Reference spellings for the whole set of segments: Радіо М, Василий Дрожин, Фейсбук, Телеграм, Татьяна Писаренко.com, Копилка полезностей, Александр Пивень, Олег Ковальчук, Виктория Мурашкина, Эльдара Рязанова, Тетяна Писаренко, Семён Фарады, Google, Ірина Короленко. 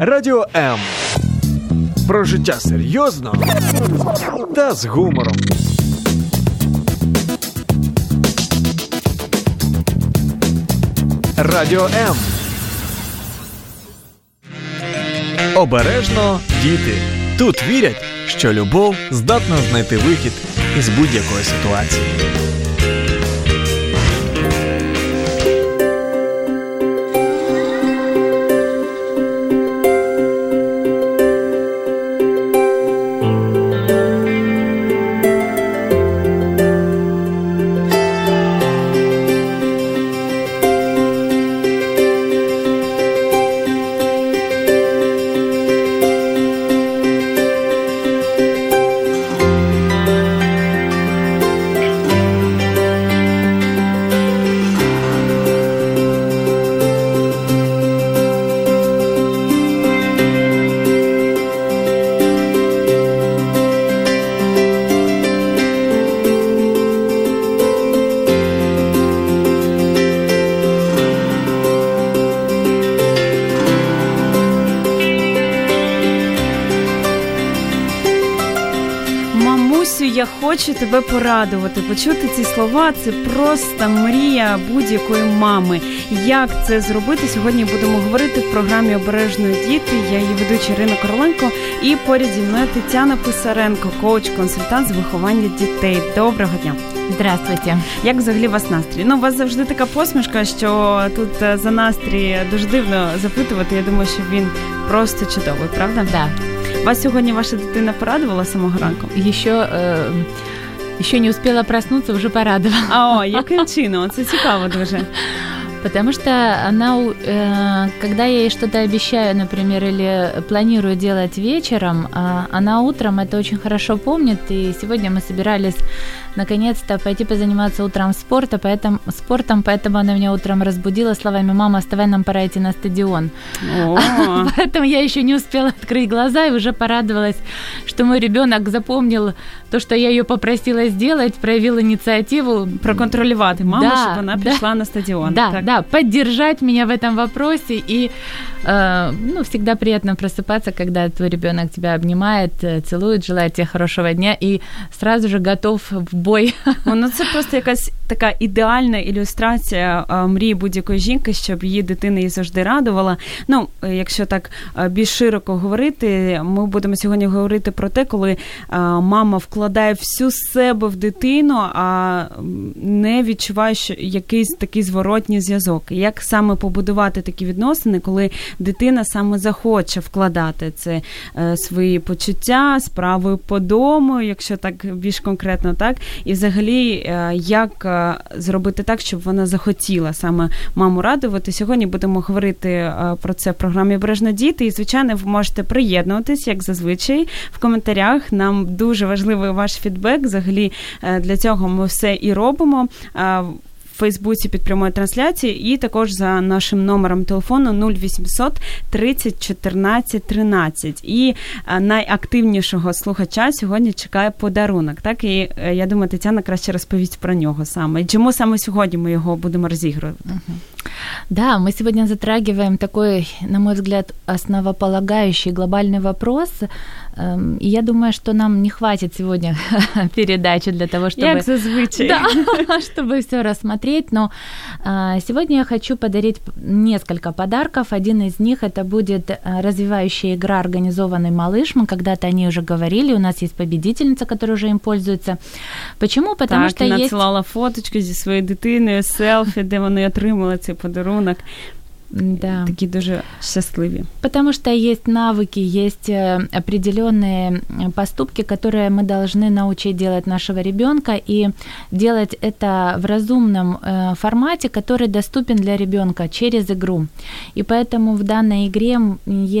Радіо М. Про життя серйозно та з гумором. Радіо М. Обережно, діти. Тут вірять, що любов здатна знайти вихід із будь-якої ситуації. Я хочу тебе порадувати. Почути ці слова – це просто мрія будь-якої мами. Як це зробити? Сьогодні будемо говорити в програмі «Обережно, діти». Я її ведуча Ірина Короленко і поряд зі мною Тетяна Писаренко, коуч-консультант з виховання дітей. Доброго дня! Здравствуйте. Як взагалі у вас настрій? Ну, у вас завжди така посмішка, що тут за настрій дуже дивно запитувати. Я думаю, що він просто чудовий, правда? Да. Вас сегодня ваша дитина порадовала с самого ранку? Еще не успела проснуться, уже порадовала. О, яким чином? Это цікаво дуже. Потому что она, когда я ей что-то обещаю, например, или планирую делать вечером, она утром это очень хорошо помнит. И сегодня мы собирались наконец-то пойти позаниматься утром спортом, поэтому она меня утром разбудила словами: «Мама, вставай, нам пора идти на стадион». Поэтому я еще не успела открыть глаза и уже порадовалась, что мой ребенок запомнил то, что я ее попросила сделать, проявил инициативу. Проконтролировать маму, да, чтобы она пришла на стадион. Да, так. Да, поддержать меня в этом вопросе. И всегда приятно просыпаться, когда твой ребенок тебя обнимает, целует, желает тебе хорошего дня и сразу же готов в бой. Ну, це просто якась така ідеальна ілюстрація мрії будь-якої жінки, щоб її дитина її завжди радувала. Ну, якщо так більш широко говорити, ми будемо сьогодні говорити про те, коли мама вкладає всю себе в дитину, а не відчуває якийсь такий зворотній зв'язок. Як саме побудувати такі відносини, коли дитина саме захоче вкладати це свої почуття, справи по дому, якщо так більш конкретно, так? І взагалі, як зробити так, щоб вона захотіла саме маму радувати. Сьогодні будемо говорити про це в програмі «Обережно, діти». І, звичайно, ви можете приєднуватись, як зазвичай, в коментарях. Нам дуже важливий ваш фідбек. Взагалі, для цього ми все і робимо – Фейсбуці під прямою трансляцією і також за нашим номером телефону 0800 30 14 13. І найактивнішого слухача сьогодні чекає подарунок. Так, і я думаю, Тетяна краще розповість про нього саме. Чому саме сьогодні ми його будемо розігрувати? Да, мы сегодня затрагиваем такой, на мой взгляд, основополагающий глобальный вопрос. И я думаю, что нам не хватит сегодня передачи для того, чтобы все рассмотреть. Но сегодня я хочу подарить несколько подарков. Один из них – это будет развивающая игра «Организованный малыш». Мы когда-то о ней уже говорили. У нас есть победительница, которая уже им пользуется. Почему? Потому что есть... Так, надсилала фоточку зі своєю дитиною, селфі, де вони отримали цей подарунок. Да. Такі дуже счастливі. Потому что есть навыки, есть определенные поступки, которые мы должны научить делать нашего ребенка и делать это в разумном формате, который доступен для ребенка через игру. И поэтому в данной игре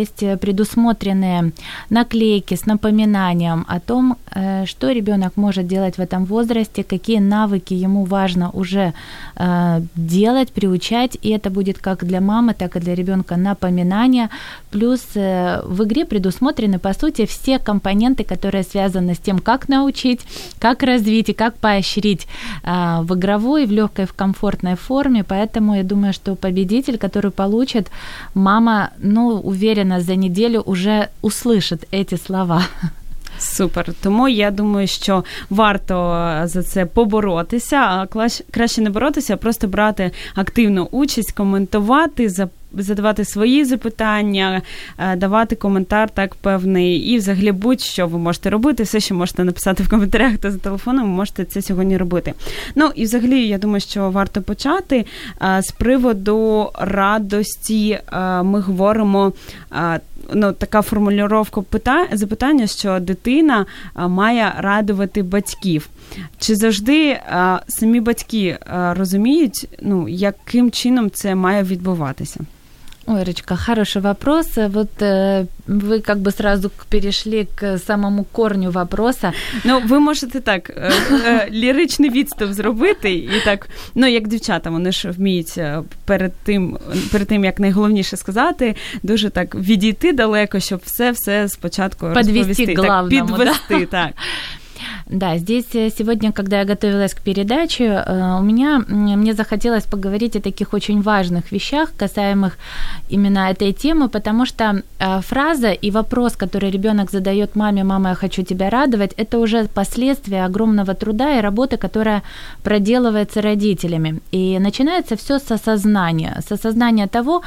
есть предусмотренные наклейки с напоминанием о том, что ребенок может делать в этом возрасте, какие навыки ему важно уже делать, приучать, и это будет как для мамы, мамы, так и для ребенка напоминания. Плюс в игре предусмотрены, по сути, все компоненты, которые связаны с тем, как научить, как развить и как поощрить в игровой, в легкой, в комфортной форме. Поэтому я думаю, что победитель, который получит, мама, уверена, за неделю уже услышит эти слова. Супер. Тому я думаю, що варто за це поборотися, а краще не боротися, а просто брати активну участь, коментувати, задавати свої запитання, давати коментар так певний. І взагалі будь-що ви можете робити, все, що можете написати в коментарях та за телефоном, ви можете це сьогодні робити. І взагалі, я думаю, що варто почати з приводу радості. Ми говоримо така формулювання запитання, що дитина має радувати батьків. Чи завжди самі батьки розуміють, яким чином це має відбуватися? Ой, Ирочка, хороший вопрос. Вы как бы сразу перешли к самому корню вопроса. Ви можете так ліричний відступ зробити і так, як дівчата, вони ж вміють перед тим, як найголовніше сказати, дуже так відійти далеко, щоб все спочатку розповісти. Підвести к главному, підвести, так. Да, здесь сегодня, когда я готовилась к передаче, мне захотелось поговорить о таких очень важных вещах, касаемых именно этой темы, потому что фраза и вопрос, который ребенок задает маме: «Мама, я хочу тебя радовать», это уже последствия огромного труда и работы, которая проделывается родителями. И начинается все с осознания. С осознания того,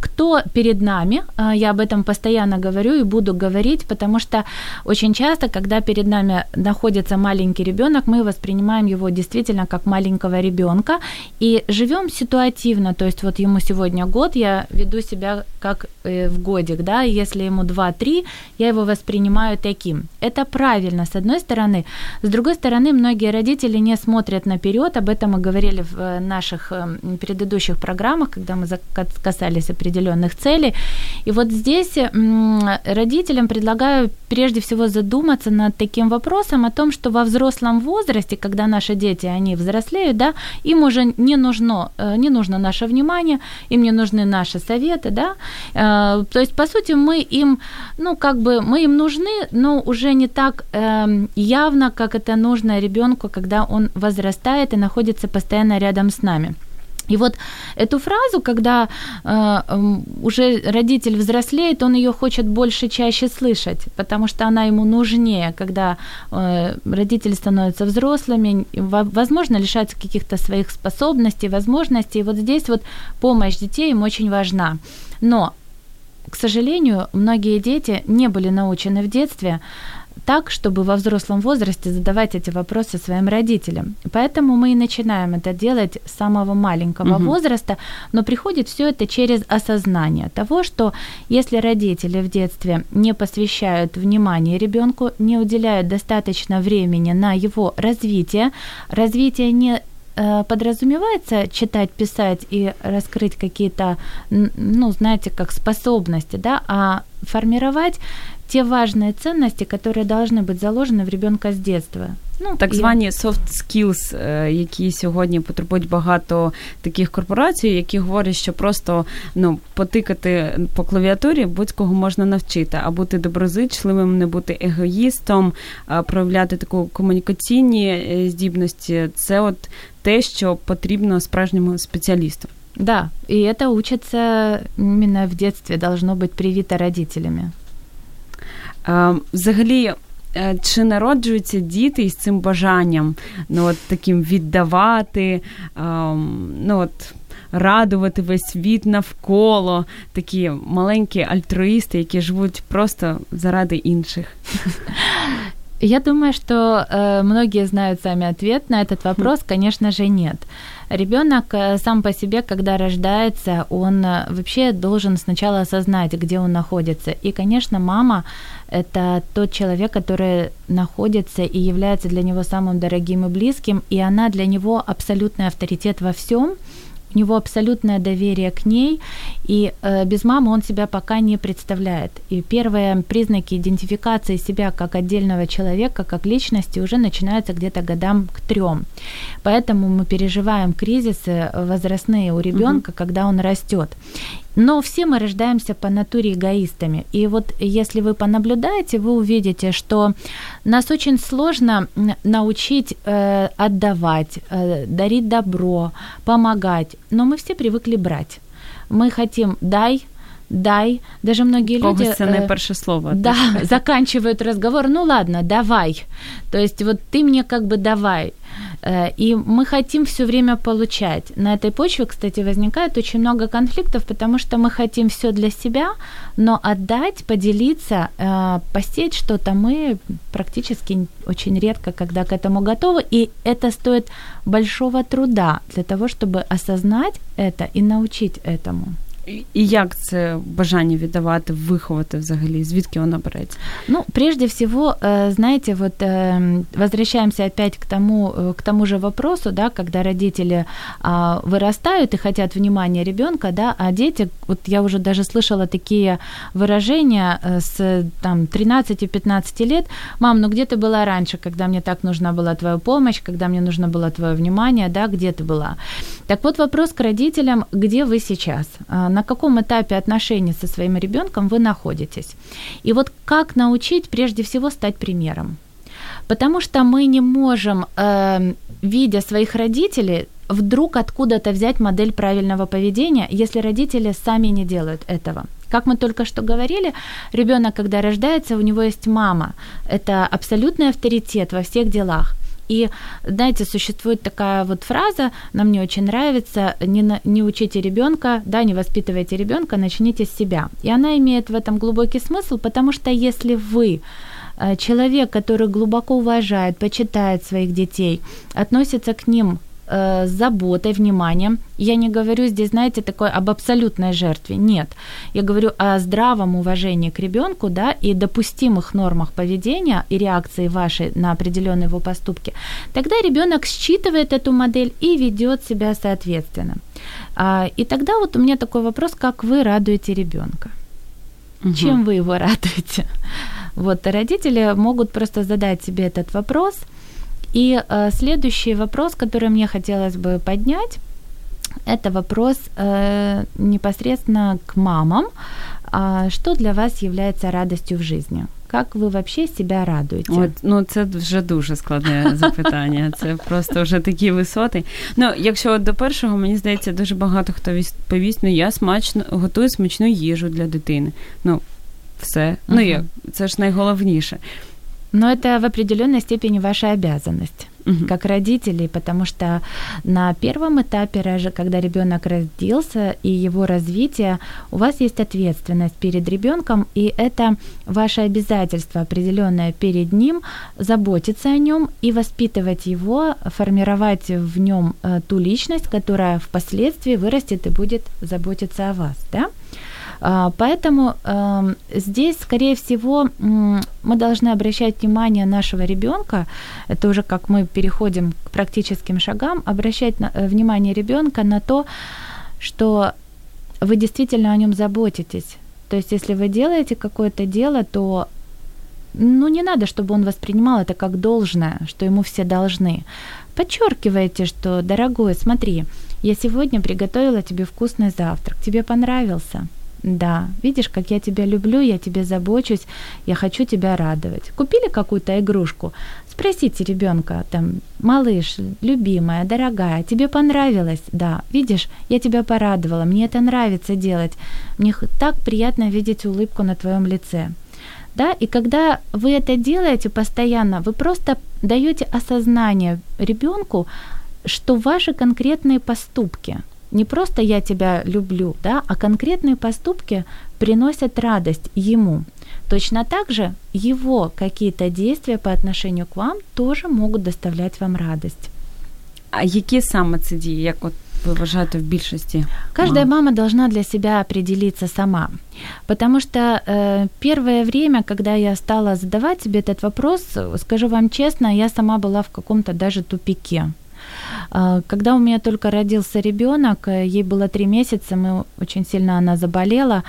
кто перед нами, я об этом постоянно говорю и буду говорить, потому что очень часто, когда перед нами находится маленький ребенок, мы воспринимаем его действительно как маленького ребенка и живем ситуативно, то есть вот ему сегодня год, я веду себя как в годик, да, если ему 2-3, я его воспринимаю таким. Это правильно, с одной стороны. С другой стороны, многие родители не смотрят наперед, об этом мы говорили в наших предыдущих программах, когда мы касались определенных целей. И вот здесь родителям предлагаю прежде всего задуматься над таким вопросом о том, что во взрослом возрасте, когда наши дети, они взрослеют, да, им уже не нужно наше внимание, им не нужны наши советы, да. То есть, по сути, мы им нужны, но уже не так явно, как это нужно ребенку, когда он возрастает и находится постоянно рядом с нами. И вот эту фразу, когда уже родитель взрослеет, он её хочет больше, чаще слышать, потому что она ему нужнее, когда родители становятся взрослыми, возможно, лишаются каких-то своих способностей, возможностей. И вот здесь вот помощь детей им очень важна. Но, к сожалению, многие дети не были научены в детстве так, чтобы во взрослом возрасте задавать эти вопросы своим родителям. Поэтому мы и начинаем это делать с самого маленького возраста, но приходит всё это через осознание того, что если родители в детстве не посвящают внимания ребёнку, не уделяют достаточно времени на его развитие не подразумевается читать, писать и раскрыть какие-то, способности, да, а формировать те важные ценности, которые должны быть заложены в ребёнка с детства. Так звані soft skills, які сьогодні потребують багато таких корпорацій, які говорять, що просто потикати по клавіатурі будь-кого можна навчити, а бути доброзичливим, не бути егоїстом, проявляти таку комунікаційні здібності – це от те, що потрібно справжньому спеціалісту. Да, і це учиться іменно в дитинстві, должно бути привито родителями. Взагалі, чи народжуються діти із цим бажанням, таким віддавати, радувати весь світ навколо, такі маленькі альтруїсти, які живуть просто заради інших? Я думаю, что многие знают сами ответ на этот вопрос. Конечно же, нет. Ребёнок сам по себе, когда рождается, он вообще должен сначала осознать, где он находится. И, конечно, мама – это тот человек, который находится и является для него самым дорогим и близким, и она для него абсолютный авторитет во всём. у него абсолютное доверие к ней, и без мамы он себя пока не представляет. И первые признаки идентификации себя как отдельного человека, как личности уже начинаются где-то годам к 3. Поэтому мы переживаем кризисы возрастные у ребёнка, когда он растёт. Но все мы рождаемся по натуре эгоистами. И вот если вы понаблюдаете, вы увидите, что нас очень сложно научить отдавать, дарить добро, помогать. Но мы все привыкли брать. Мы хотим «дай», «дай». Даже многие люди... Когось це не перше слово. Да, заканчивают разговор. Ну ладно, давай. То есть вот ты мне как бы давай. И мы хотим всё время получать. На этой почве, кстати, возникает очень много конфликтов, потому что мы хотим всё для себя, но отдать, поделиться, посеять что-то мы практически очень редко, когда к этому готовы. И это стоит большого труда для того, чтобы осознать это и научить этому. И як це бажання віддавати, виховати взагалі? Звідки воно береться? Ну, прежде всего, знаете, вот возвращаемся опять к тому же вопросу, да, когда родители вырастают и хотят внимания ребёнка, да, а дети, вот я уже даже слышала такие выражения с там 13-15 лет: «Мам, ну где ты была раньше, когда мне так нужна была твоя помощь, когда мне нужно было твое внимание, да, где ты была?» Так вот вопрос к родителям: где вы сейчас? На каком этапе отношений со своим ребёнком вы находитесь? И вот как научить, прежде всего, стать примером? Потому что мы не можем, видя своих родителей, вдруг откуда-то взять модель правильного поведения, если родители сами не делают этого. Как мы только что говорили, ребёнок, когда рождается, у него есть мама. Это абсолютный авторитет во всех делах. И, знаете, существует такая вот фраза, она мне очень нравится: не учите ребёнка, да, не воспитывайте ребёнка, начните с себя. И она имеет в этом глубокий смысл, потому что если вы человек, который глубоко уважает, почитает своих детей, относится к ним с заботой, вниманием. Я не говорю здесь, знаете, такой об абсолютной жертве, нет. Я говорю о здравом уважении к ребёнку, да, и допустимых нормах поведения и реакции вашей на определённые его поступки. Тогда ребёнок считывает эту модель и ведёт себя соответственно. И тогда вот у меня такой вопрос: как вы радуете ребёнка? Угу. Чем вы его радуете? Вот, родители могут просто задать себе этот вопрос. И следующий вопрос, который мне хотелось бы поднять, это вопрос непосредственно к мамам. Что для вас является радостью в жизни? Как ви вообще себя радуєте? От, ну, це вже дуже складне запитання. Це просто вже такі висоти. Ну, якщо до першого, мені здається, дуже багато хто відповість: ну, я готую смачну їжу для дитини. Ну, все. Ну, це ж найголовніше. Но это в определённой степени ваша обязанность, как родителей, потому что на первом этапе, когда ребёнок родился, и его развитие, у вас есть ответственность перед ребёнком, и это ваше обязательство определённое перед ним заботиться о нём и воспитывать его, формировать в нём ту личность, которая впоследствии вырастет и будет заботиться о вас, да? Поэтому здесь, скорее всего, мы должны обращать внимание нашего ребёнка, это уже как мы переходим к практическим шагам, обращать внимание ребёнка на то, что вы действительно о нём заботитесь. То есть если вы делаете какое-то дело, то ну, не надо, чтобы он воспринимал это как должное, что ему все должны. Подчёркивайте, что: дорогой, смотри, я сегодня приготовила тебе вкусный завтрак, тебе понравился? Да, видишь, как я тебя люблю, я тебе забочусь, я хочу тебя радовать. Купили какую-то игрушку? Спросите ребёнка, там: малыш, любимая, дорогая, тебе понравилось? Да, видишь, я тебя порадовала, мне это нравится делать, мне так приятно видеть улыбку на твоём лице. Да, и когда вы это делаете постоянно, вы просто даёте осознание ребёнку, что ваши конкретные поступки, не просто «я тебя люблю», да, а конкретные поступки приносят радость ему. Точно так же его какие-то действия по отношению к вам тоже могут доставлять вам радость. А які саме це дії, як от ви вважаєте, в більшості? Каждая мама должна для себя определиться сама. Потому что первое время, когда я стала задавать себе этот вопрос, скажу вам честно, я сама была в каком-то даже тупике. Когда у меня только родился ребенок, ей было 3 месяца, она заболела,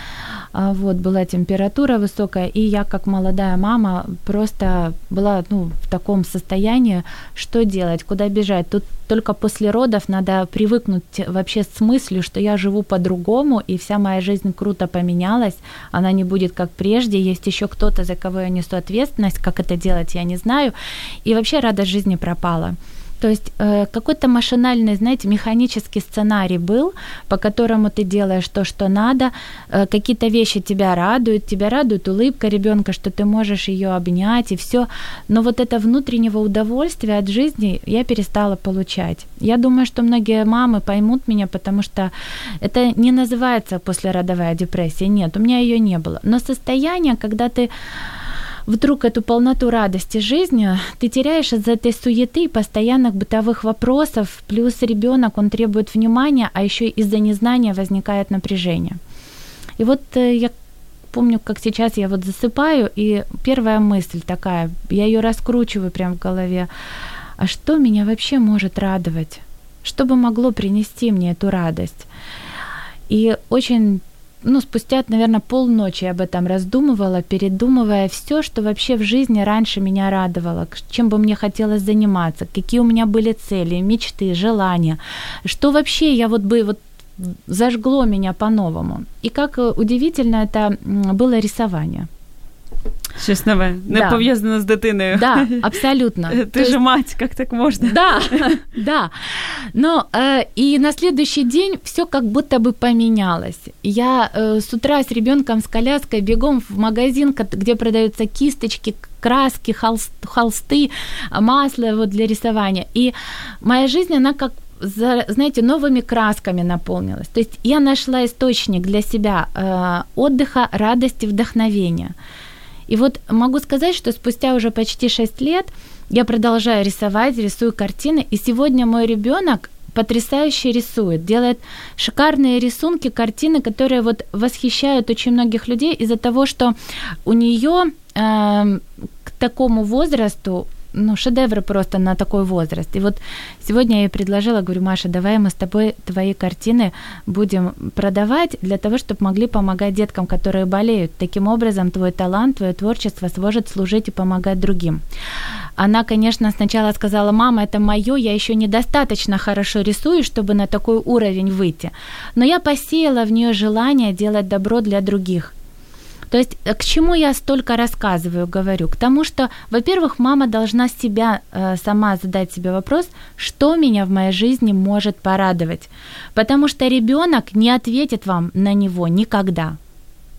была температура высокая, и я, как молодая мама, просто была в таком состоянии, что делать, куда бежать. Тут только после родов надо привыкнуть вообще с мыслью, что я живу по-другому, и вся моя жизнь круто поменялась, она не будет как прежде, есть еще кто-то, за кого я несу ответственность, как это делать, я не знаю, и вообще радость жизни пропала. То есть какой-то машинальный, механический сценарий был, по которому ты делаешь то, что надо, какие-то вещи тебя радует улыбка ребенка, что ты можешь ее обнять и все, но это внутреннего удовольствия от жизни я перестала получать. Я думаю, что многие мамы поймут меня, потому что это не называется послеродовая депрессия, нет, у меня ее не было, но состояние, когда ты вдруг эту полноту радости жизни ты теряешь из-за этой суеты и постоянных бытовых вопросов, плюс ребенок, он требует внимания, а еще из-за незнания возникает напряжение. И я помню, как сейчас я засыпаю, и первая мысль такая, я ее раскручиваю прям в голове, а что меня вообще может радовать? Что бы могло принести мне эту радость? И очень... спустя, наверное, полночи я об этом раздумывала, передумывая все, что вообще в жизни раньше меня радовало, чем бы мне хотелось заниматься, какие у меня были цели, мечты, желания, что вообще я зажгло меня по-новому. И как удивительно это было рисование. Щось нове, не пов'язано з дитиною. Да, абсолютно. Ты же мать, как так можно? Да, да. И на следующий день все как будто бы поменялось. Я с утра с ребенком, с коляской бегом в магазин, где продаются кисточки, краски, холсты, масло для рисования. И моя жизнь, она как новыми красками наполнилась. То есть я нашла источник для себя отдыха, радости, вдохновения. И могу сказать, что спустя уже почти 6 лет я продолжаю рисовать, рисую картины, и сегодня мой ребенок потрясающе рисует, делает шикарные рисунки, картины, которые восхищают очень многих людей из-за того, что у нее к такому возрасту шедевры просто на такой возраст. И сегодня я ей предложила, говорю, Маша, давай мы с тобой твои картины будем продавать для того, чтобы могли помогать деткам, которые болеют. Таким образом, твой талант, твое творчество сможет служить и помогать другим. Она, конечно, сначала сказала, мама, это моё, я еще недостаточно хорошо рисую, чтобы на такой уровень выйти. Но я посеяла в нее желание делать добро для других. То есть к чему я столько рассказываю, говорю? К тому, что, во-первых, мама должна сама задать себе вопрос, что меня в моей жизни может порадовать. Потому что ребенок не ответит вам на него никогда.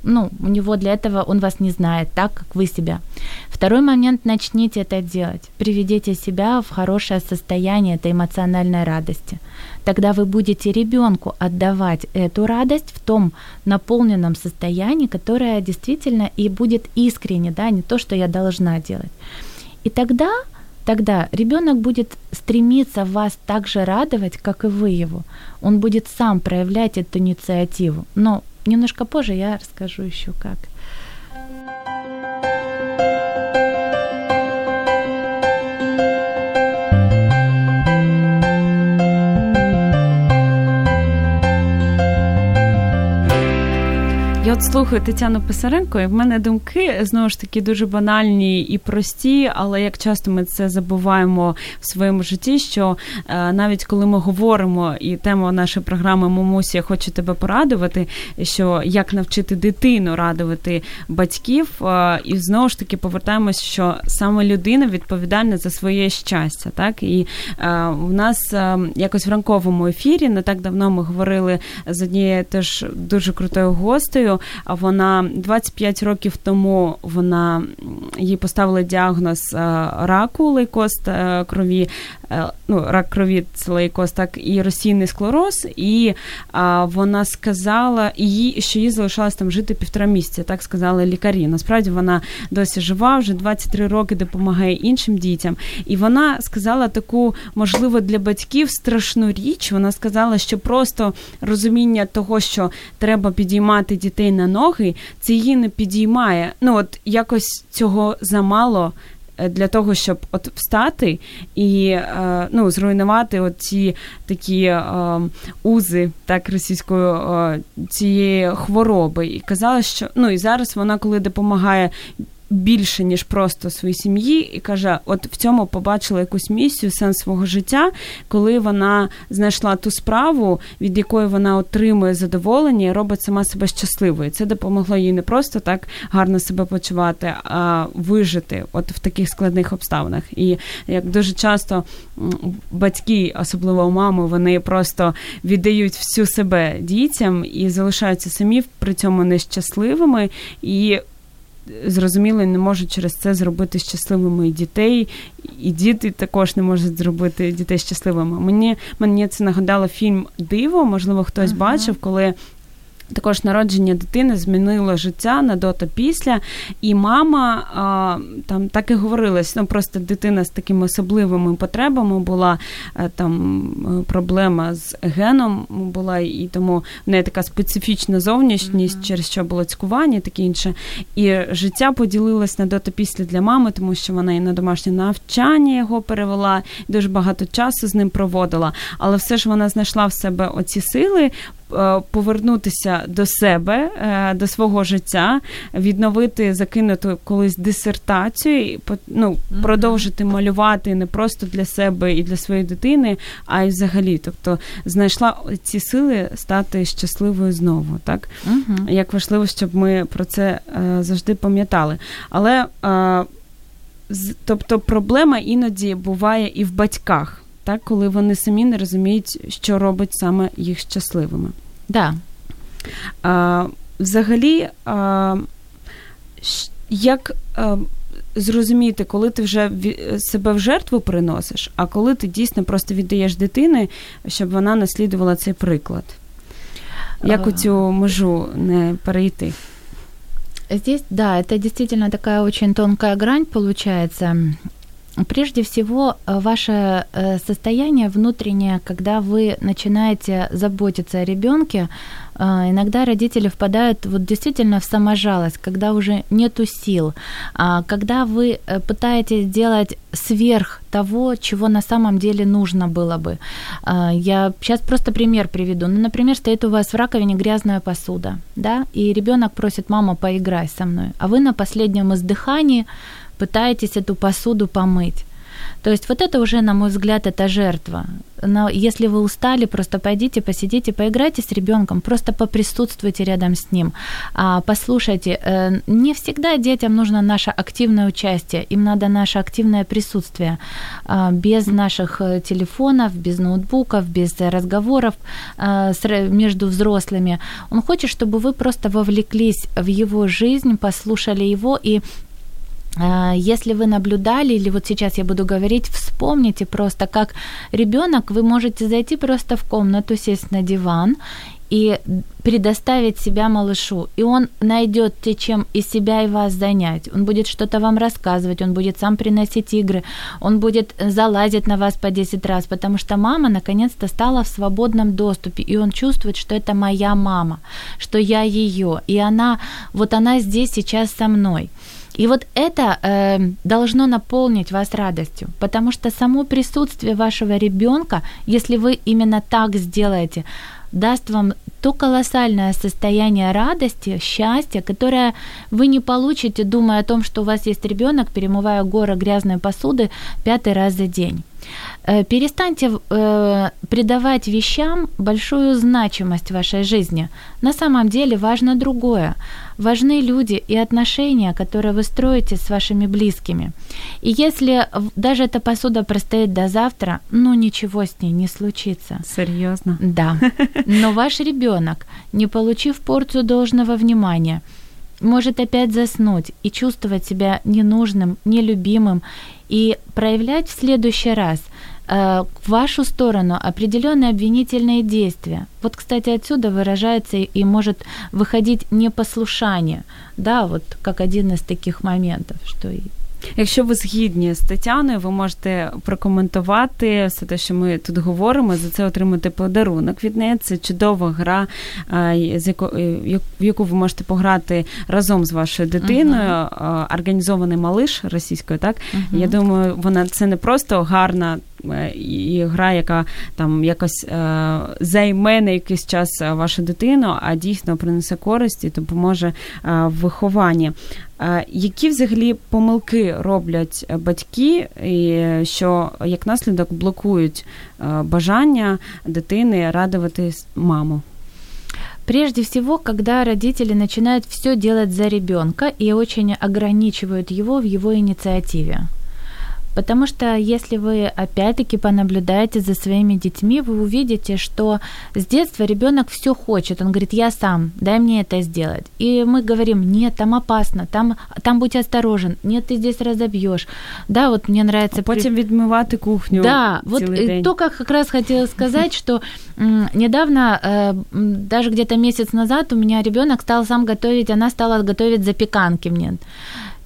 У него для этого он вас не знает, так как вы себя. Второй момент, начните это делать. Приведите себя в хорошее состояние этой эмоциональной радости. Тогда вы будете ребенку отдавать эту радость в том наполненном состоянии, которое действительно и будет искренне, не то, что я должна делать. И тогда ребенок будет стремиться вас так же радовать, как и вы его. Он будет сам проявлять эту инициативу. Но немножко позже я расскажу еще как. Я слухаю Тетяну Писаренко, і в мене думки, знову ж таки, дуже банальні і прості, але як часто ми це забуваємо в своєму житті, що навіть коли ми говоримо, і тема нашої програми «Мамуся, я хочу тебе порадувати», що як навчити дитину радувати батьків, і знову ж таки повертаємось, що саме людина відповідальна за своє щастя, так? І в нас якось в ранковому ефірі, не так давно ми говорили з однією теж дуже крутою гостею, а вона 25 років тому їй поставили діагноз раку, лейкоз крові, рак крові, це лейкоз, так, і розсіяний склероз, і вона сказала, що їй залишалось там жити 1,5 місяця, так сказали лікарі. Насправді вона досі жива, вже 23 роки допомагає іншим дітям. І вона сказала таку, можливо, для батьків страшну річ, вона сказала, що просто розуміння того, що треба підіймати дітей на ноги, це її не підіймає. Якось цього замало для того, щоб от встати і зруйнувати от ці такі узи, так російською, цієї хвороби. І казала, що і зараз вона, коли допомагає більше, ніж просто своїй сім'ї, і каже, от в цьому побачила якусь місію, сенс свого життя, коли вона знайшла ту справу, від якої вона отримує задоволення і робить сама себе щасливою. Це допомогло їй не просто так гарно себе почувати, а вижити от в таких складних обставинах. І як дуже часто батьки, особливо мами, вони просто віддають всю себе дітям і залишаються самі, при цьому нещасливими, і зрозуміло, не можуть через це зробити щасливими і дітей, і діти також не можуть зробити дітей щасливими. Мені це нагадало фільм «Диво», можливо, хтось бачив, коли також народження дитини змінило життя на до та після, і мама там так і говорилась, просто дитина з такими особливими потребами була, там проблема з геном була, і тому в неї така специфічна зовнішність, через що було цькування, таке інше. І життя поділилось на до та після для мами, тому що вона і на домашнє навчання його перевела, дуже багато часу з ним проводила, але все ж вона знайшла в себе оці сили повернутися до себе, до свого життя, відновити, закинути колись дисертацію, продовжити малювати не просто для себе і для своєї дитини, а й взагалі. Тобто знайшла ці сили стати щасливою знову. Так? Як важливо, щоб ми про це завжди пам'ятали. Але тобто проблема іноді буває і в батьках. Так, коли вони самі не розуміють, що робить саме їх щасливими. Да. Взагалі, як зрозуміти, коли ти вже себе в жертву приносиш, а коли ти дійсно просто віддаєш дитини, щоб вона наслідувала цей приклад? Як у цю межу не перейти? Здесь, да, это действительно такая очень тонкая грань получается. Прежде всего, ваше состояние внутреннее, когда вы начинаете заботиться о ребёнке, иногда родители впадают вот действительно в саможалость, когда уже нету сил, когда вы пытаетесь делать сверх того, чего на самом деле нужно было бы. Я сейчас просто пример приведу. Например, стоит у вас в раковине грязная посуда, да, и ребёнок просит: «Мама, поиграй со мной», а вы на последнем издыхании пытаетесь эту посуду помыть. То есть вот это уже, на мой взгляд, это жертва. Но если вы устали, просто пойдите, посидите, поиграйте с ребёнком, просто поприсутствуйте рядом с ним, послушайте. Не всегда детям нужно наше активное участие, им надо наше активное присутствие. Без наших телефонов, без ноутбуков, без разговоров между взрослыми. Он хочет, чтобы вы просто вовлеклись в его жизнь, послушали его и... Если вы наблюдали, или вот сейчас я буду говорить, вспомните просто, как ребёнок, вы можете зайти просто в комнату, сесть на диван и предоставить себя малышу. И он найдёт, чем и себя, и вас занять. Он будет что-то вам рассказывать, он будет сам приносить игры, он будет залазить на вас по 10 раз, потому что мама наконец-то стала в свободном доступе, и он чувствует, что это моя мама, что я её, и она, вот она здесь сейчас со мной. И вот это должно наполнить вас радостью, потому что само присутствие вашего ребёнка, если вы именно так сделаете, даст вам то колоссальное состояние радости, счастья, которое вы не получите, думая о том, что у вас есть ребёнок, перемывая горы грязной посуды 5 раз за день. Перестаньте придавать вещам большую значимость в вашей жизни. На самом деле важно другое. Важны люди и отношения, которые вы строите с вашими близкими. И если даже эта посуда простоит до завтра, ничего с ней не случится. Серьёзно? Да. Но ваш ребёнок, не получив порцию должного внимания, может опять заснуть и чувствовать себя ненужным, нелюбимым, и проявлять в следующий раз в вашу сторону определённые обвинительные действия. Вот, кстати, отсюда выражается и может выходить непослушание, да, вот как один из таких моментов, что Якщо ви згідні з Тетяною, ви можете прокоментувати все те, що ми тут говоримо, за це отримати подарунок від неї. Це чудова гра, в яку ви можете пограти разом з вашою дитиною. Uh-huh. Організований малиш російською, так? Uh-huh. Я думаю, вона це не просто гарна і гра, яка там якось займе на якийсь час вашу дитину, а дійсно принесе користь і допоможе в вихованні. Які взагалі помилки роблять батьки, що як наслідок блокують бажання дитини радувати маму? Прежде всего, когда родители начинают все делать за ребенка и очень ограничивают его в его инициативе. Потому что если вы опять-таки понаблюдаете за своими детьми, вы увидите, что с детства ребенок все хочет. Он говорит, я сам, дай мне это сделать. И мы говорим, нет, там опасно, там будь осторожен, нет, ты здесь разобьешь. Да, вот мне нравится... А потом відмивати кухню. Да, вот день. Только как раз хотела сказать, что недавно, даже где-то месяц назад у меня ребенок стал сам готовить, она стала готовить запеканки мне.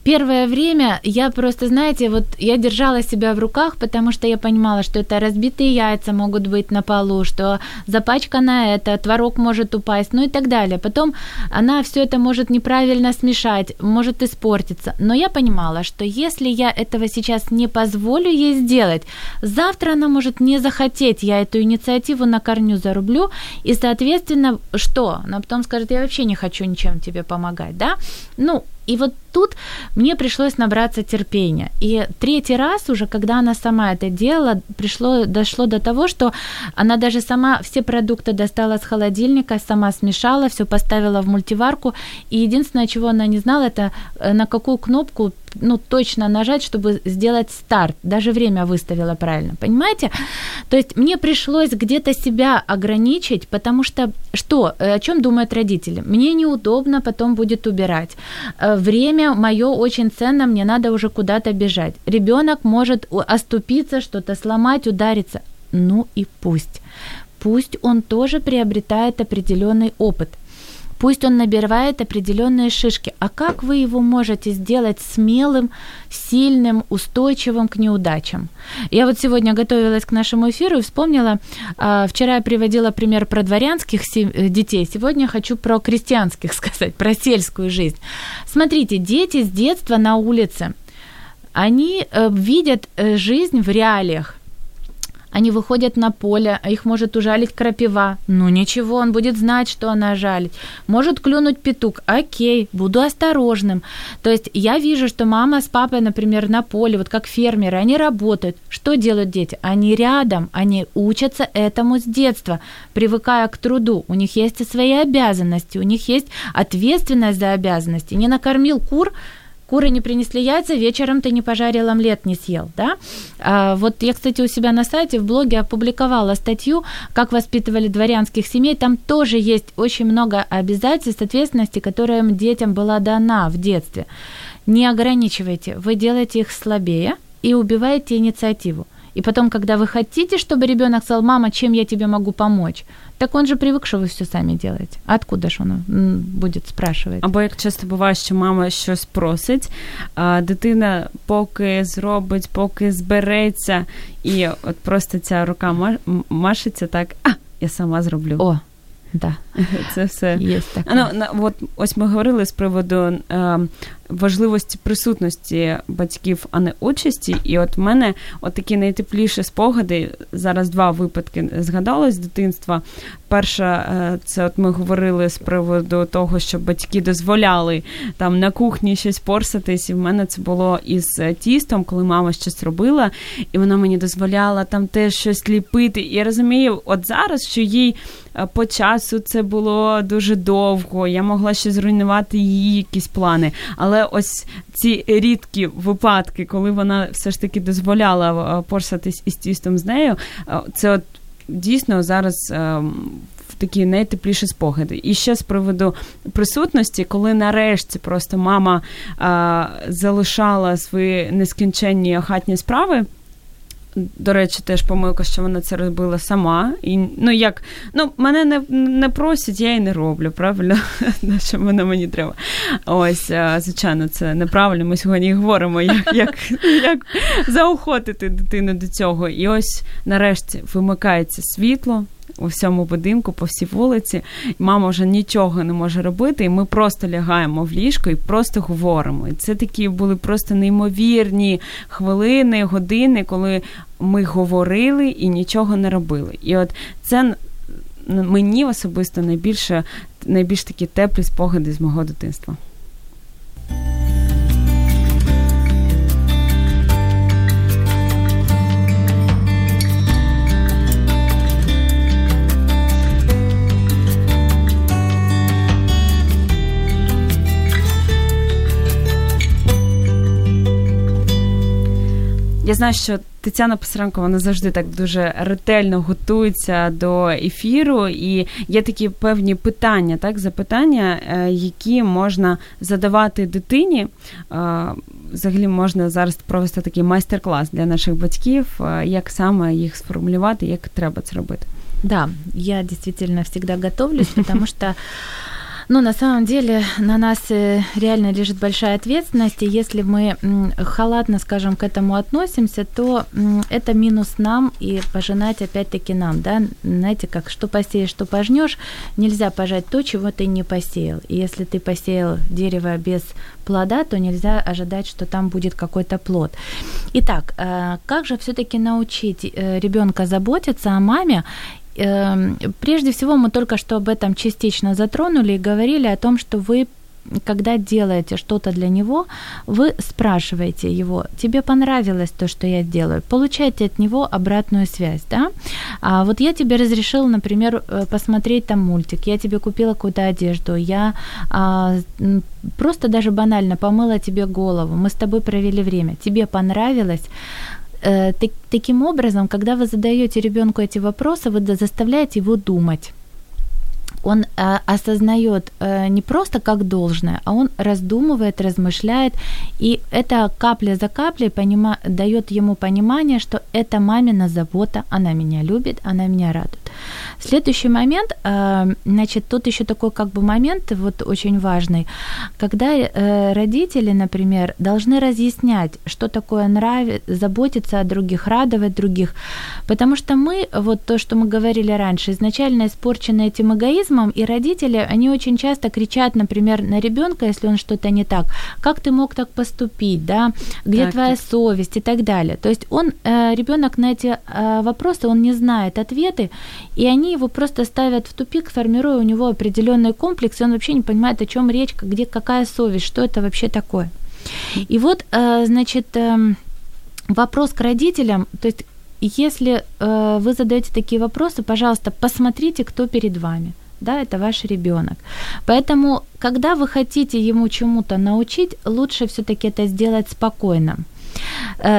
Первое время я просто, знаете, вот я держала себя в руках, потому что я понимала, что это разбитые яйца могут быть на полу, что запачкано это, творог может упасть, ну и так далее. Потом она всё это может неправильно смешать, может испортиться. Но я понимала, что если я этого сейчас не позволю ей сделать, завтра она может не захотеть, я эту инициативу на корню зарублю, и, соответственно, что? Она потом скажет, я вообще не хочу ничем тебе помогать, да? Ну, и вот тут мне пришлось набраться терпения. И третий раз уже, когда она сама это делала, дошло до того, что она даже сама все продукты достала с холодильника, сама смешала, всё поставила в мультиварку. И единственное, чего она не знала, это на какую кнопку точно нажать, чтобы сделать старт. Даже время выставила правильно, понимаете? То есть мне пришлось где-то себя ограничить, потому что, о чём думают родители? Мне неудобно, потом будет убирать. Время моё очень ценно, мне надо уже куда-то бежать. Ребёнок может оступиться, что-то сломать, удариться. Ну и пусть. Пусть он тоже приобретает определённый опыт. Пусть он набирает определенные шишки. А как вы его можете сделать смелым, сильным, устойчивым к неудачам? Я вот сегодня готовилась к нашему эфиру и вспомнила, вчера я приводила пример про дворянских детей, сегодня хочу про крестьянских сказать, про сельскую жизнь. Смотрите, дети с детства на улице, они видят жизнь в реалиях. Они выходят на поле, их может ужалить крапива. Ну ничего, он будет знать, что она жалит. Может клюнуть петух. Окей, буду осторожным. То есть я вижу, что мама с папой, например, на поле, вот как фермеры, они работают. Что делают дети? Они рядом, они учатся этому с детства, привыкая к труду. У них есть и свои обязанности, у них есть ответственность за обязанности. Не накормил кур, куры не принесли яйца, вечером ты не пожарил омлет, не съел, да? Вот я, кстати, у себя на сайте, в блоге опубликовала статью, как воспитывали дворянских семей. Там тоже есть очень много обязательств, ответственности, которая детям была дана в детстве. Не ограничивайте, вы делаете их слабее и убиваете инициативу. И потом, когда вы хотите, чтобы ребёнок сказал, мама, чем я тебе могу помочь? Так он же привык, что вы всё самі делаете. Откуда ж он буде спрашувати? Або як часто буває, що мама щось просить, а дитина поки зробить, поки збереться, і от просто ця рука машиться так, я сама зроблю. О, да. Це все. Ось ми говорили з приводу важливості присутності батьків, а не участі. І от в мене такі найтепліші спогади, зараз 2 випадки згадалось з дитинства. Перша, це ми говорили з приводу того, що батьки дозволяли там на кухні щось порсатись, і в мене це було із тістом, коли мама щось робила, і вона мені дозволяла там теж щось ліпити. І я розумію, от зараз, що їй по часу це було дуже довго, я могла ще зруйнувати її якісь плани, але ось ці рідкі випадки, коли вона все ж таки дозволяла порсатись із тістом з нею, це от дійсно зараз такі найтепліші спогади. І ще з приводу присутності, коли нарешті просто мама залишала свої нескінченні хатні справи, до речі, теж помилка, що вона це робила сама. І, мене не просять, я і не роблю, правильно? Що воно мені треба. Ось, звичайно, це неправильно. Ми сьогодні говоримо, як заохотити дитину до цього. І ось, нарешті, вимикається світло у всьому будинку, по всій вулиці. Мама вже нічого не може робити, і ми просто лягаємо в ліжко і просто говоримо. І це такі були просто неймовірні хвилини, години, коли ми говорили і нічого не робили. І от це мені особисто найбільш такі теплі спогади з мого дитинства. Я знаю, що Тетяна Писаренко, вона завжди так дуже ретельно готується до ефіру, і є такі певні питання, так, запитання, які можна задавати дитині. Взагалі можна зараз провести такий майстер-клас для наших батьків, як саме їх сформулювати, як треба це робити. Да, я дійсно завжди готовлюсь, тому що на самом деле на нас реально лежит большая ответственность, и если мы халатно, скажем, к этому относимся, то это минус нам, и пожинать опять-таки нам, да, знаете, как что посеешь, что пожнёшь, нельзя пожать то, чего ты не посеял, и если ты посеял дерево без плода, то нельзя ожидать, что там будет какой-то плод. Итак, как же всё-таки научить ребёнка заботиться о маме? Прежде всего, мы только что об этом частично затронули и говорили о том, что вы, когда делаете что-то для него, вы спрашиваете его, тебе понравилось то, что я делаю, получаете от него обратную связь, да? А вот я тебе разрешила, например, посмотреть там мультик, я тебе купила какую-то одежду, я просто даже банально помыла тебе голову, мы с тобой провели время, тебе понравилось? Таким образом, когда вы задаёте ребёнку эти вопросы, вы заставляете его думать. Он осознаёт не просто как должное, а он раздумывает, размышляет, и это капля за каплей даёт ему понимание, что это мамина забота, она меня любит, она меня радует. Следующий момент, значит, тут ещё такой как бы момент, вот очень важный, когда родители, например, должны разъяснять, что такое заботиться о других, радовать других, потому что мы, вот то, что мы говорили раньше, изначально испорчены этим эгоизмом, и родители, они очень часто кричат, например, на ребёнка, если он что-то не так, как ты мог так поступить, да, где так, твоя совесть и так далее. То есть он, ребёнок на эти вопросы, он не знает ответы, и они его просто ставят в тупик, формируя у него определённый комплекс, и он вообще не понимает, о чём речь, где какая совесть, что это вообще такое. И вот, значит, вопрос к родителям, то есть если вы задаёте такие вопросы, пожалуйста, посмотрите, кто перед вами. Да, это ваш ребёнок. Поэтому, когда вы хотите ему чему-то научить, лучше всё-таки это сделать спокойно.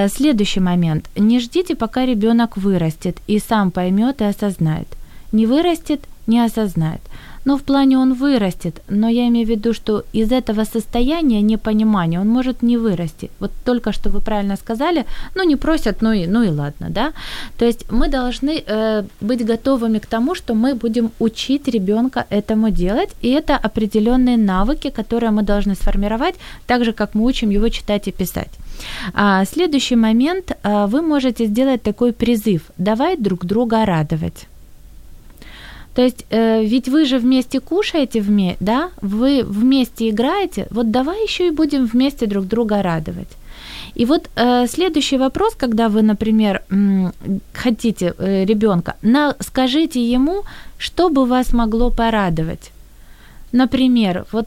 Следующий момент. Не ждите, пока ребёнок вырастет и сам поймёт и осознает. Не вырастет, не осознает. Но в плане он вырастет, но я имею в виду, что из этого состояния непонимания он может не вырасти. Вот только что вы правильно сказали, не просят, ну и ладно, да? То есть мы должны быть готовыми к тому, что мы будем учить ребёнка этому делать, и это определённые навыки, которые мы должны сформировать, так же, как мы учим его читать и писать. Следующий момент, вы можете сделать такой призыв: «Давай друг друга радовать». То есть, ведь вы же вместе кушаете, да? Вы вместе играете, вот давай ещё и будем вместе друг друга радовать. И вот следующий вопрос, когда вы, например, хотите ребёнка, скажите ему, что бы вас могло порадовать. Например, вот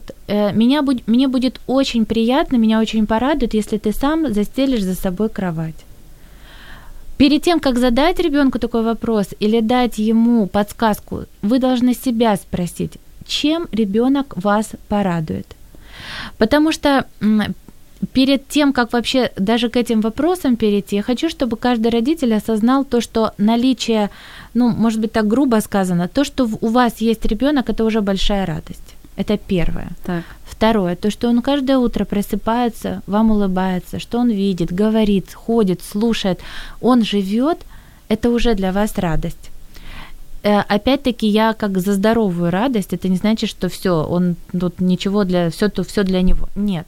мне будет очень приятно, меня очень порадует, если ты сам застелишь за собой кровать. Перед тем, как задать ребёнку такой вопрос или дать ему подсказку, вы должны себя спросить, чем ребёнок вас порадует. Потому что перед тем, как вообще даже к этим вопросам перейти, я хочу, чтобы каждый родитель осознал то, что наличие, может быть, так грубо сказано, то, что у вас есть ребёнок, это уже большая радость. Это первое. Так. Второе, то, что он каждое утро просыпается, вам улыбается, что он видит, говорит, ходит, слушает, он живет, это уже для вас радость. Опять-таки, я как за здоровую радость, это не значит, что всё, он тут ничего для, всё для него. Нет.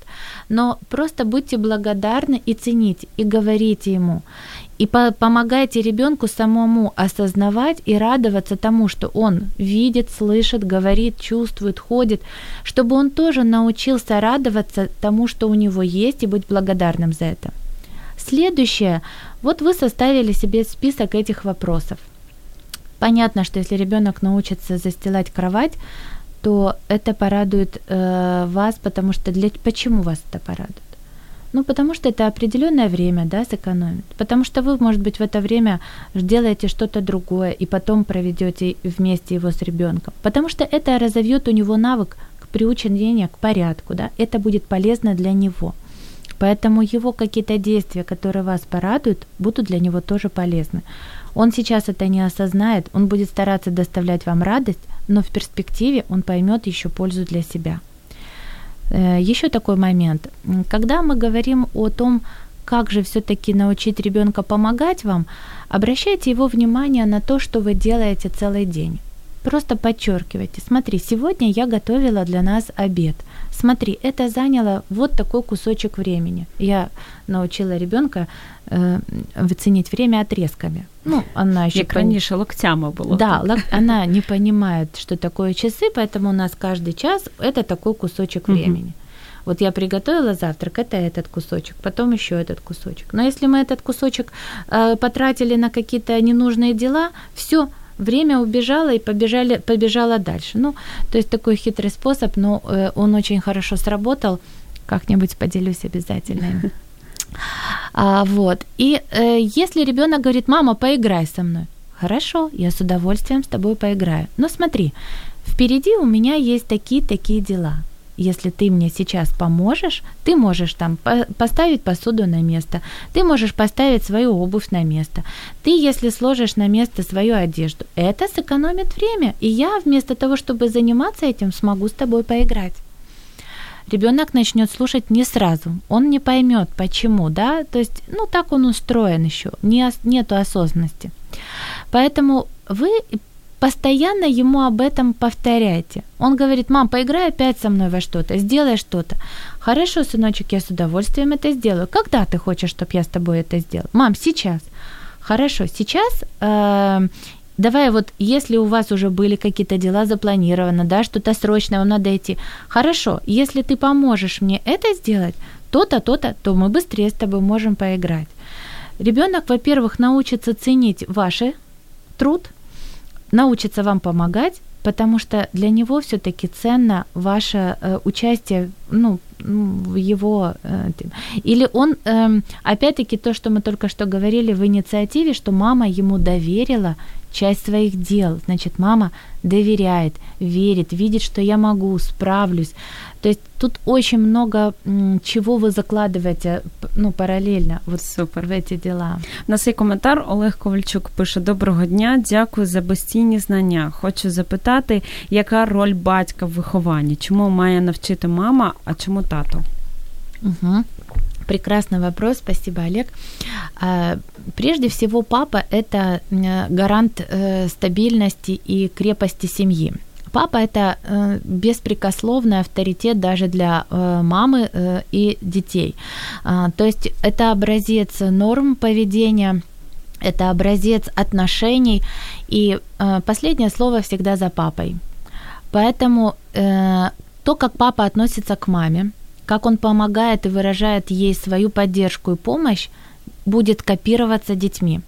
Но просто будьте благодарны и цените, и говорите ему. И помогайте ребёнку самому осознавать и радоваться тому, что он видит, слышит, говорит, чувствует, ходит, чтобы он тоже научился радоваться тому, что у него есть, и быть благодарным за это. Следующее. Вот вы составили себе список этих вопросов. Понятно, что если ребёнок научится застилать кровать, то это порадует вас, потому что почему вас это порадует? Ну, потому что это определённое время, да, сэкономит. Потому что вы, может быть, в это время делаете что-то другое и потом проведёте вместе его с ребёнком. Потому что это разовьёт у него навык к приучению к порядку, да. Это будет полезно для него. Поэтому его какие-то действия, которые вас порадуют, будут для него тоже полезны. Он сейчас это не осознает, он будет стараться доставлять вам радость, но в перспективе он поймёт ещё пользу для себя. Ещё такой момент. Когда мы говорим о том, как же всё-таки научить ребёнка помогать вам, обращайте его внимание на то, что вы делаете целый день. Просто подчёркивайте. Смотри, сегодня я готовила для нас обед. Смотри, это заняло вот такой кусочек времени. Я научила ребёнка ценить время отрезками. Ну, она ещё... Як раніше локтями було. Да, она не понимает, что такое часы, поэтому у нас каждый час это такой кусочек времени. Вот я приготовила завтрак, это этот кусочек, потом ещё этот кусочек. Но если мы этот кусочек потратили на какие-то ненужные дела, всё, время убежало и побежало дальше. Ну, то есть такой хитрый способ, но он очень хорошо сработал. Как-нибудь поделюсь обязательно. Вот. И если ребёнок говорит: «Мама, поиграй со мной». Хорошо, я с удовольствием с тобой поиграю. Но смотри, впереди у меня есть такие-такие дела. Если ты мне сейчас поможешь, ты можешь там поставить посуду на место, ты можешь поставить свою обувь на место, ты, если сложишь на место свою одежду, это сэкономит время, и я вместо того, чтобы заниматься этим, смогу с тобой поиграть. Ребёнок начнёт слушать не сразу, он не поймёт, почему, да, то есть, ну, так он устроен ещё, нету осознанности. Поэтому вы... Постоянно ему об этом повторяйте. Он говорит: «Мам, поиграй опять со мной во что-то, сделай что-то». «Хорошо, сыночек, я с удовольствием это сделаю». «Когда ты хочешь, чтобы я с тобой это сделал?» «Мам, сейчас». «Хорошо, сейчас давай вот, если у вас уже были какие-то дела запланированы, да, что-то срочное, вам надо идти. Хорошо, если ты поможешь мне это сделать, то-то, то-то, то мы быстрее с тобой можем поиграть». Ребёнок, во-первых, научится ценить ваш труд, научится вам помогать, потому что для него всё-таки ценно ваше участие, ну, в его... Или он, опять-таки, то, что мы только что говорили в инициативе, что мама ему доверила часть своих дел. Значит, мама доверяет, верит, видит, что я могу, справлюсь. То есть тут очень много чего вы закладываете, ну, параллельно вот в эти дела. У нас є коментар. Олег Ковальчук пише: «Доброго дня, дякую за безцінні знання. Хочу запитати, яка роль батька в вихованні? Чому має навчити мама, а чому тато?» Угу. Прекрасный вопрос, спасибо, Олег. Прежде всего, папа – это гарант стабильности и крепости семьи. Папа – это беспрекословный авторитет даже для мамы и детей. То есть это образец норм поведения, это образец отношений, и последнее слово всегда за папой. Поэтому то, как папа относится к маме, как он помогает и выражает ей свою поддержку и помощь, будет копироваться детьми.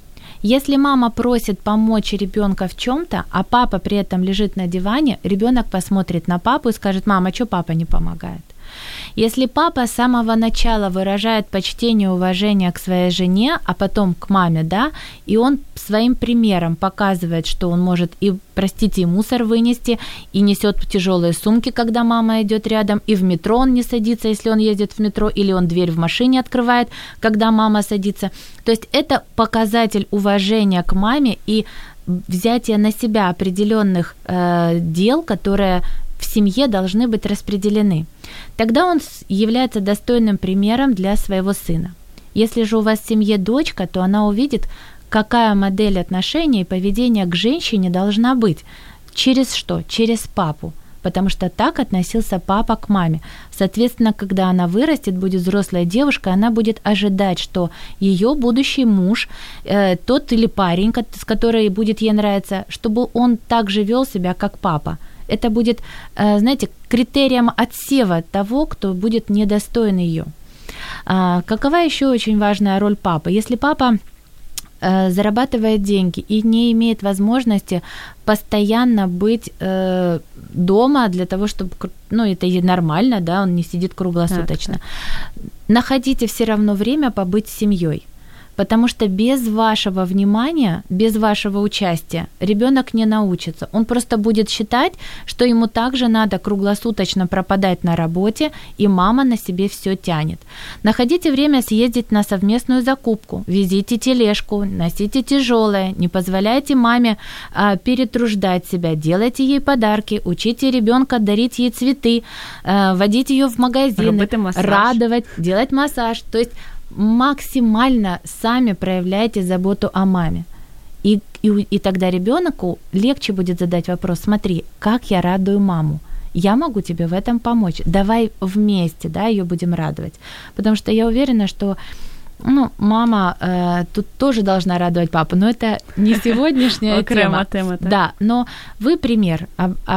Если мама просит помочь ребёнка в чём-то, а папа при этом лежит на диване, ребёнок посмотрит на папу и скажет: «Мама, а чё папа не помогает?» Если папа с самого начала выражает почтение и уважение к своей жене, а потом к маме, да, и он своим примером показывает, что он может и, простите, и мусор вынести, и несёт тяжёлые сумки, когда мама идёт рядом, и в метро он не садится, если он ездит в метро, или он дверь в машине открывает, когда мама садится. То есть это показатель уважения к маме и взятие на себя определённых дел, которые в семье должны быть распределены. Тогда он является достойным примером для своего сына. Если же у вас в семье дочка, то она увидит, какая модель отношений и поведения к женщине должна быть. Через что? Через папу. Потому что так относился папа к маме. Соответственно, когда она вырастет, будет взрослая девушка, она будет ожидать, что ее будущий муж, тот или парень, с которой будет ей нравиться, чтобы он также вел себя, как папа. Это будет, знаете, критерием отсева того, кто будет недостоин ее. Какова еще очень важная роль папы? Если папа зарабатывает деньги и не имеет возможности постоянно быть дома для того, чтобы, ну, это и нормально, да, он не сидит круглосуточно. Так. Находите все равно время побыть с семьей, потому что без вашего внимания, без вашего участия ребенок не научится. Он просто будет считать, что ему также надо круглосуточно пропадать на работе, и мама на себе все тянет. Находите время съездить на совместную закупку, везите тележку, носите тяжелое, не позволяйте маме перетруждать себя, делайте ей подарки, учите ребенка дарить ей цветы, водить ее в магазины, радовать, делать массаж. То есть максимально сами проявляйте заботу о маме. И тогда ребенку легче будет задать вопрос: смотри, как я радую маму. Я могу тебе в этом помочь. Давай вместе, да, ее будем радовать. Потому что я уверена, что мама тут тоже должна радовать папу, но это не сегодняшняя тема. Да, но ви пример,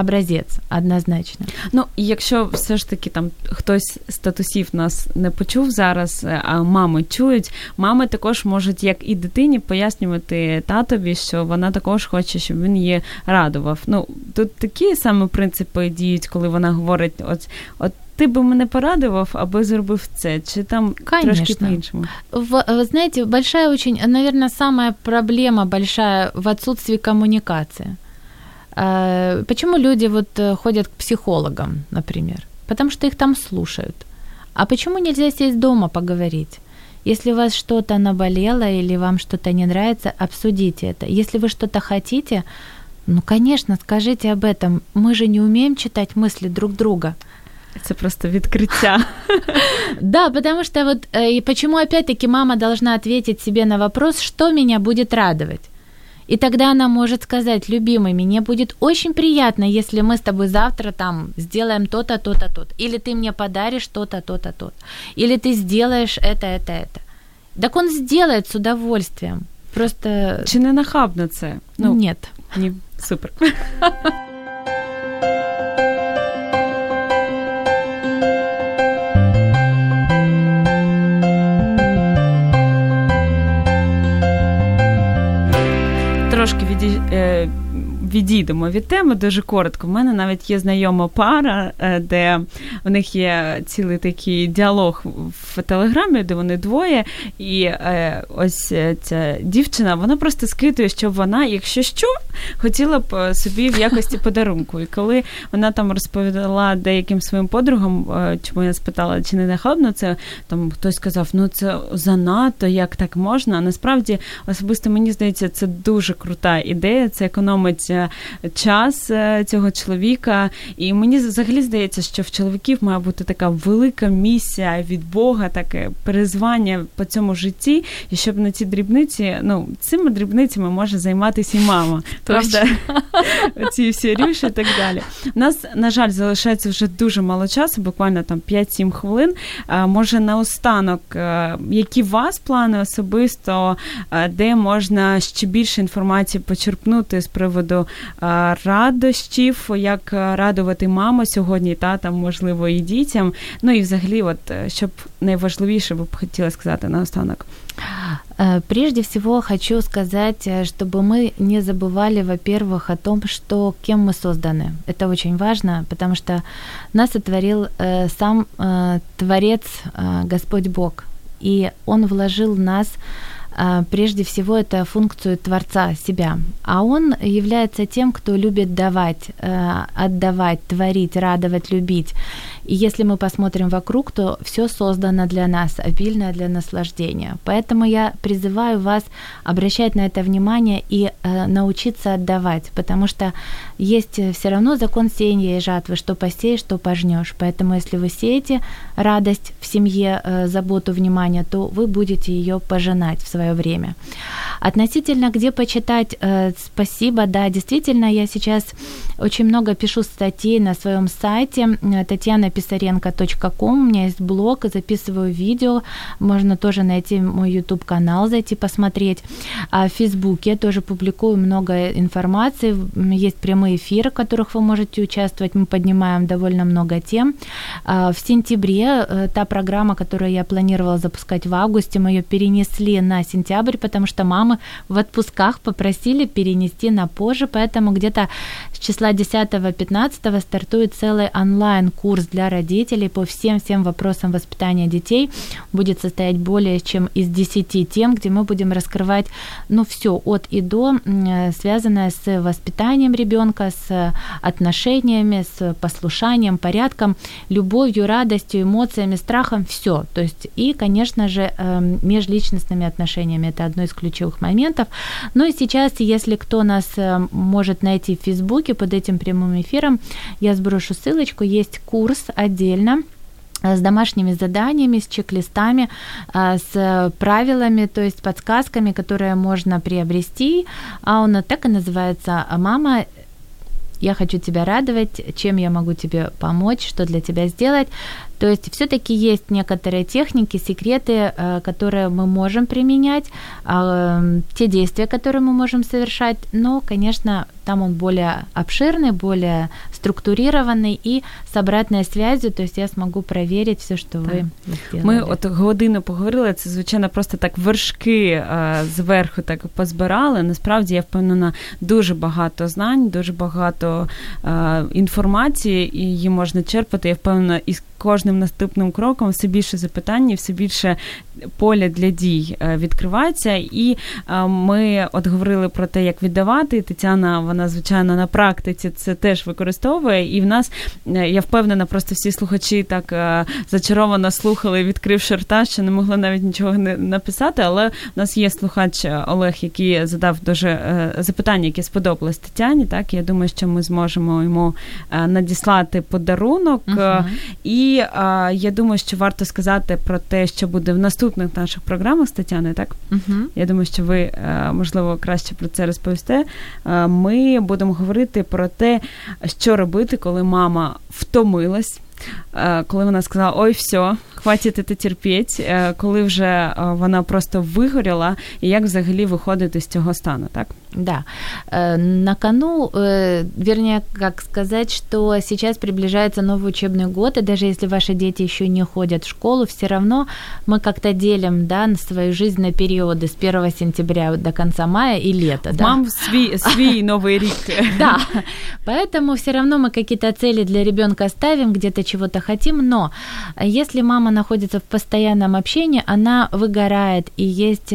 образець, однозначно. Ну, якщо все ж таки там хтось з татусів нас не почув зараз, а мами чують, мами також можуть, як і дитині, пояснювати татові, що вона також хоче, щоб він її радував. Ну, тут такі саме принципи діють, коли вона говорить, от ти би мене порадував, аби зробив це, чи там трошки по-іншому? Вы знаете, большая очень, наверное, самая проблема большая в отсутствии коммуникации. Почему люди ходят к психологам, например? Потому что их там слушают. А почему нельзя сесть дома поговорить? Если у вас что-то наболело или вам что-то не нравится, обсудите это. Если вы что-то хотите, конечно, скажите об этом. Мы же не умеем читать мысли друг друга. Это просто открытие. Да, потому что и почему опять-таки мама должна ответить себе на вопрос, что меня будет радовать. И тогда она может сказать: любимый, мне будет очень приятно, если мы с тобой завтра там сделаем то-то, то-то, то-то. Или ты мне подаришь то-то, то-то, то-то. Или ты сделаешь это, это. Так он сделает с удовольствием. Просто... Чи не нахабно це? Нет. Ні. Супер. Трошки відійдемо від теми, дуже коротко. У мене навіть є знайома пара, де у них є цілий такий діалог в Телеграмі, де вони двоє, і ось ця дівчина, вона просто скитує, щоб вона, якщо що, хотіла б собі в якості подарунку. І коли вона там розповідала деяким своїм подругам, чому я спитала, чи не нахабно це, там хтось сказав, це занадто, як так можна. А насправді, особисто мені здається, це дуже крута ідея, це економить час цього чоловіка. І мені взагалі здається, що в чоловіків має бути така велика місія від Бога, таке призвання по цьому житті, і щоб на ці дрібниці, цими дрібницями може займатися і мама. Правда? Ці всі рюші і так далі. У нас, на жаль, залишається вже дуже мало часу, буквально там 5-7 хвилин. Може, наостанок, які у вас плани особисто, де можна ще більше інформації почерпнути з приводу радощів, як радувати маму сьогодні і татам, можливо, і дітям. І взагалі, щоб найважливіше б хотіла сказати наостанок. Прежде всего хочу сказать, чтобы мы не забывали, во-первых, о том, кем мы созданы. Это очень важно, потому что нас сотворил сам Творец, Господь Бог. И Он вложил в нас прежде всего это функцию Творца себя, а он является тем, кто любит давать, отдавать, творить, радовать, любить. И если мы посмотрим вокруг, то всё создано для нас, обильно для наслаждения. Поэтому я призываю вас обращать на это внимание и научиться отдавать, потому что есть всё равно закон сеяния и жатвы, что посеешь, что пожнёшь. Поэтому если вы сеете радость в семье, заботу, внимание, то вы будете её пожинать в своём время. Относительно, где почитать спасибо, да, действительно, я сейчас очень много пишу статей на своём сайте Татьяна Писаренко.com, у меня есть блог, записываю видео, можно тоже найти мой YouTube-канал, зайти посмотреть. В Фейсбуке тоже публикую много информации, есть прямые эфиры, в которых вы можете участвовать, мы поднимаем довольно много тем. В сентябре та программа, которую я планировала запускать в августе, мы её перенесли на сентябрь, потому что мамы в отпусках попросили перенести на позже, поэтому где-то с числа 10-15 стартует целый онлайн-курс для родителей по всем вопросам воспитания детей. Будет состоять более чем из 10 тем, где мы будем раскрывать, всё от и до, связанное с воспитанием ребёнка, с отношениями, с послушанием, порядком, любовью, радостью, эмоциями, страхом, всё. То есть и, конечно же, межличностными отношениями. Это одно из ключевых моментов. Ну и сейчас, если кто нас может найти в Фейсбуке под этим прямым эфиром, я сброшу ссылочку, есть курс отдельно с домашними заданиями, с чек-листами, с правилами, то есть подсказками, которые можно приобрести. А он так и называется «Мама, я хочу тебя радовать, чем я могу тебе помочь, что для тебя сделать». То есть всё-таки есть некоторые техники, секреты, которые мы можем применять, те действия, которые мы можем совершать, но, конечно, там он более обширный, более структурирований и с обратной связью, то есть я смогу проверить всё, що ви зробили. Ми от годину поговорили, це, звичайно, просто так вершки зверху так позбирали. Насправді, я впевнена, дуже багато знань, дуже багато інформації, і її можна черпати, я впевнена, із кожним наступним кроком все більше запитань, все більше поля для дій відкривається. І ми от говорили про те, як віддавати. Тетяна, вона, звичайно, на практиці це теж використовує. І в нас, я впевнена, просто всі слухачі так зачаровано слухали, відкривши рта, що не могли навіть нічого не написати. Але в нас є слухач Олег, який задав дуже запитання, яке сподобалось Тетяні. Так, я думаю, що ми зможемо йому надіслати подарунок. Угу. І я думаю, що варто сказати про те, що буде в наступних наших програмах з Тетяною, так? Uh-huh. Я думаю, що ви, можливо, краще про це розповісте. Ми будемо говорити про те, що робити, коли мама втомилась, коли вона сказала: «Ой, все, хватить это терпеть», коли вже вона просто вигоріла, і як взагалі виходити з цього стану, так? Да. На кону, вернее, как сказать, что сейчас приближается новый учебный год, и даже если ваши дети ещё не ходят в школу, всё равно мы как-то делим, да, свою жизнь на периоды с 1 сентября до конца мая и лета, да. Мам, свій Новый рік. Да. Поэтому всё равно мы какие-то цели для ребёнка ставим, где-то чего-то хотим, но если мама находится в постоянном общении, она выгорает, и есть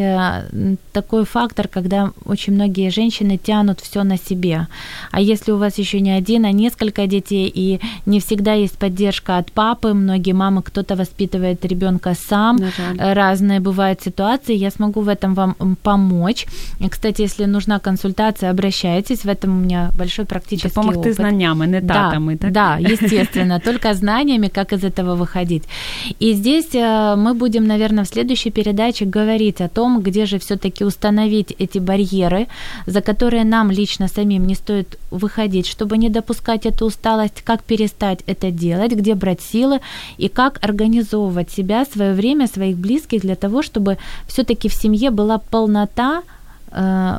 такой фактор, когда очень многие женщины тянут всё на себе. А если у вас ещё не один, а несколько детей, и не всегда есть поддержка от папы, многие мамы, кто-то воспитывает ребёнка сам, разные бывают ситуации, я смогу в этом вам помочь. И, кстати, если нужна консультация, обращайтесь, в этом у меня большой практический опыт. Допомогти знаннями, не татами, да, так? Да, естественно, только знаниями, как из этого выходить. И здесь мы будем, наверное, в следующей передаче говорить о том, где же всё-таки установить эти барьеры, за которые нам лично самим не стоит выходить, чтобы не допускать эту усталость, как перестать это делать, где брать силы и как организовывать себя, своё время, своих близких для того, чтобы всё-таки в семье была полнота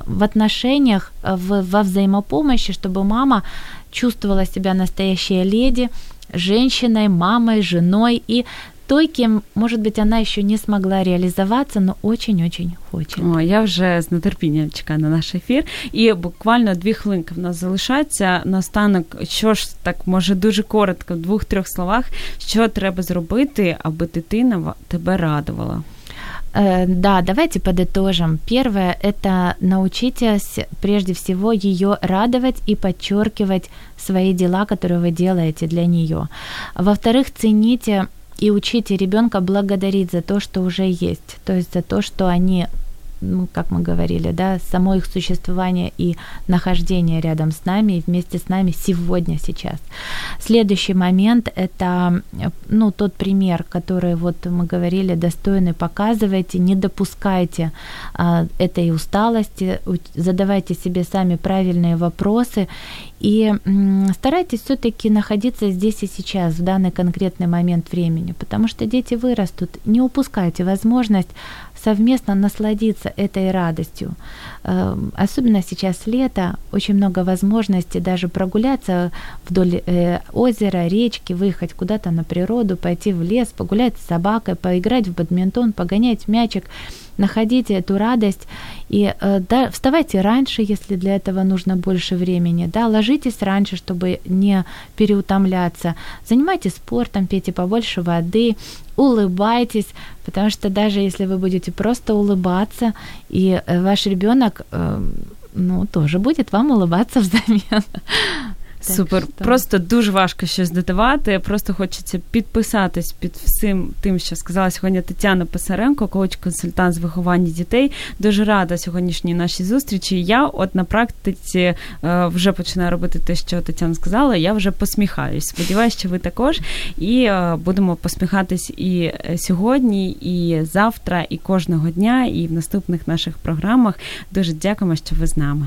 в отношениях, во взаимопомощи, чтобы мама чувствовала себя настоящей леди, женщиной, мамой, женой и той, ким, может быть, она ещё не смогла реализоваться, но очень-очень хочет. О, я вже з нетерпінням чекаю на наш ефір. І буквально 2 хвилинки в нас залишається. Наостанок, що ж так, може, дуже коротко, в 2-3 словах, що треба зробити, аби дитина тебе радувала? Да, давайте подытожим. Первое – это научитесь прежде всего ее радовать и подчеркивать свои дела, которые вы делаете для нее. Во-вторых, цените и учите ребенка благодарить за то, что уже есть, то есть за то, что они, как мы говорили, да, само их существование и нахождение рядом с нами и вместе с нами сегодня, сейчас. Следующий момент – это тот пример, который вот мы говорили, достойный, показывайте, не допускайте этой усталости, задавайте себе сами правильные вопросы и старайтесь всё-таки находиться здесь и сейчас, в данный конкретный момент времени, потому что дети вырастут, не упускайте возможность совместно насладиться этой радостью. Особенно сейчас лето, очень много возможностей даже прогуляться вдоль озера, речки, выехать куда-то на природу, пойти в лес, погулять с собакой, поиграть в бадминтон, погонять мячик. Находите эту радость и вставайте раньше, если для этого нужно больше времени, да, ложитесь раньше, чтобы не переутомляться, занимайтесь спортом, пейте побольше воды, улыбайтесь, потому что даже если вы будете просто улыбаться, и ваш ребёнок, тоже будет вам улыбаться взамен. Супер. Просто дуже важко щось додавати. Просто хочеться підписатись під всім тим, що сказала сьогодні Тетяна Писаренко, коуч-консультант з виховання дітей. Дуже рада сьогоднішній нашій зустрічі. Я от на практиці вже починаю робити те, що Тетяна сказала, я вже посміхаюсь. Сподіваюсь, що ви також. І будемо посміхатись і сьогодні, і завтра, і кожного дня, і в наступних наших програмах. Дуже дякуємо, що ви з нами.